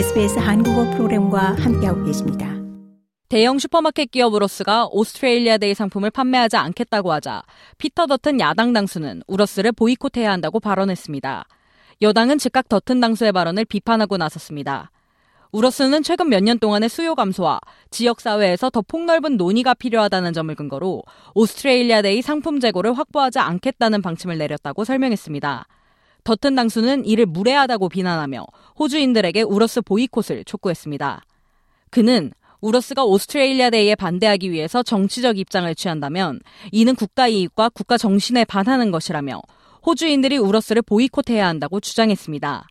SBS 한국어 프로그램과 함께하고 계십니다. 대형 슈퍼마켓 기업 우러스가 오스트레일리아 데이 상품을 판매하지 않겠다고 하자 피터 더튼 야당 당수는 우러스를 보이콧해야 한다고 발언했습니다. 여당은 즉각 더튼 당수의 발언을 비판하고 나섰습니다. 우러스는 최근 몇 년 동안의 수요 감소와 지역사회에서 더 폭넓은 논의가 필요하다는 점을 근거로 오스트레일리아 데이 상품 재고를 확보하지 않겠다는 방침을 내렸다고 설명했습니다. 더튼 당수는 이를 무례하다고 비난하며 호주인들에게 우러스 보이콧을 촉구했습니다. 그는 우러스가 오스트레일리아 데이에 반대하기 위해서 정치적 입장을 취한다면 이는 국가 이익과 국가 정신에 반하는 것이라며 호주인들이 우러스를 보이콧해야 한다고 주장했습니다.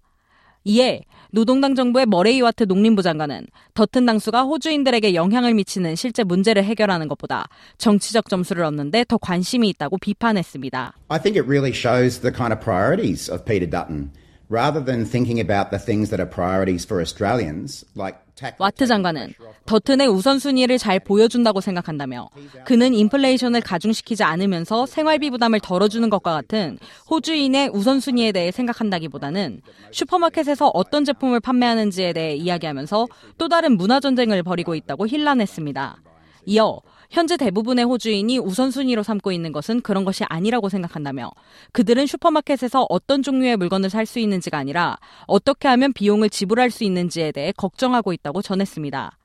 이에 노동당 정부의 머레이 와트 농림부 장관은 더튼 당수가 호주인들에게 영향을 미치는 실제 문제를 해결하는 것보다 정치적 점수를 얻는 데 더 관심이 있다고 비판했습니다. I think it really shows the kind of priorities of Peter Dutton. Rather than thinking about the things that are priorities for Australians, like 와트 장관은 더튼의 우선순위를 잘 보여준다고 생각한다며 그는 인플레이션을 가중시키지 않으면서 생활비 부담을 덜어주는 것과 같은 호주인의 우선순위에 대해 생각한다기보다는 슈퍼마켓에서 어떤 제품을 판매하는지에 대해 이야기하면서 또 다른 문화전쟁을 벌이고 있다고 힐난했습니다. 이어 현재 대부분의 호주인이 우선순위로 삼고 있는 것은 그런 것이 아니라고 생각한다며 그들은 슈퍼마켓에서 어떤 종류의 물건을 살 수 있는지가 아니라 어떻게 하면 비용을 지불할 수 있는지에 대해 걱정하고 있다고 전했습니다.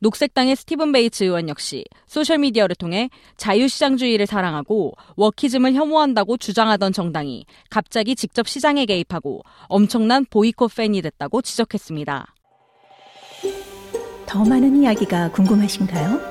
녹색당의 스티븐 베이츠 의원 역시 소셜미디어를 통해 자유시장주의를 사랑하고 워키즘을 혐오한다고 주장하던 정당이 갑자기 직접 시장에 개입하고 엄청난 보이콧 팬이 됐다고 지적했습니다. 더 많은 이야기가 궁금하신가요?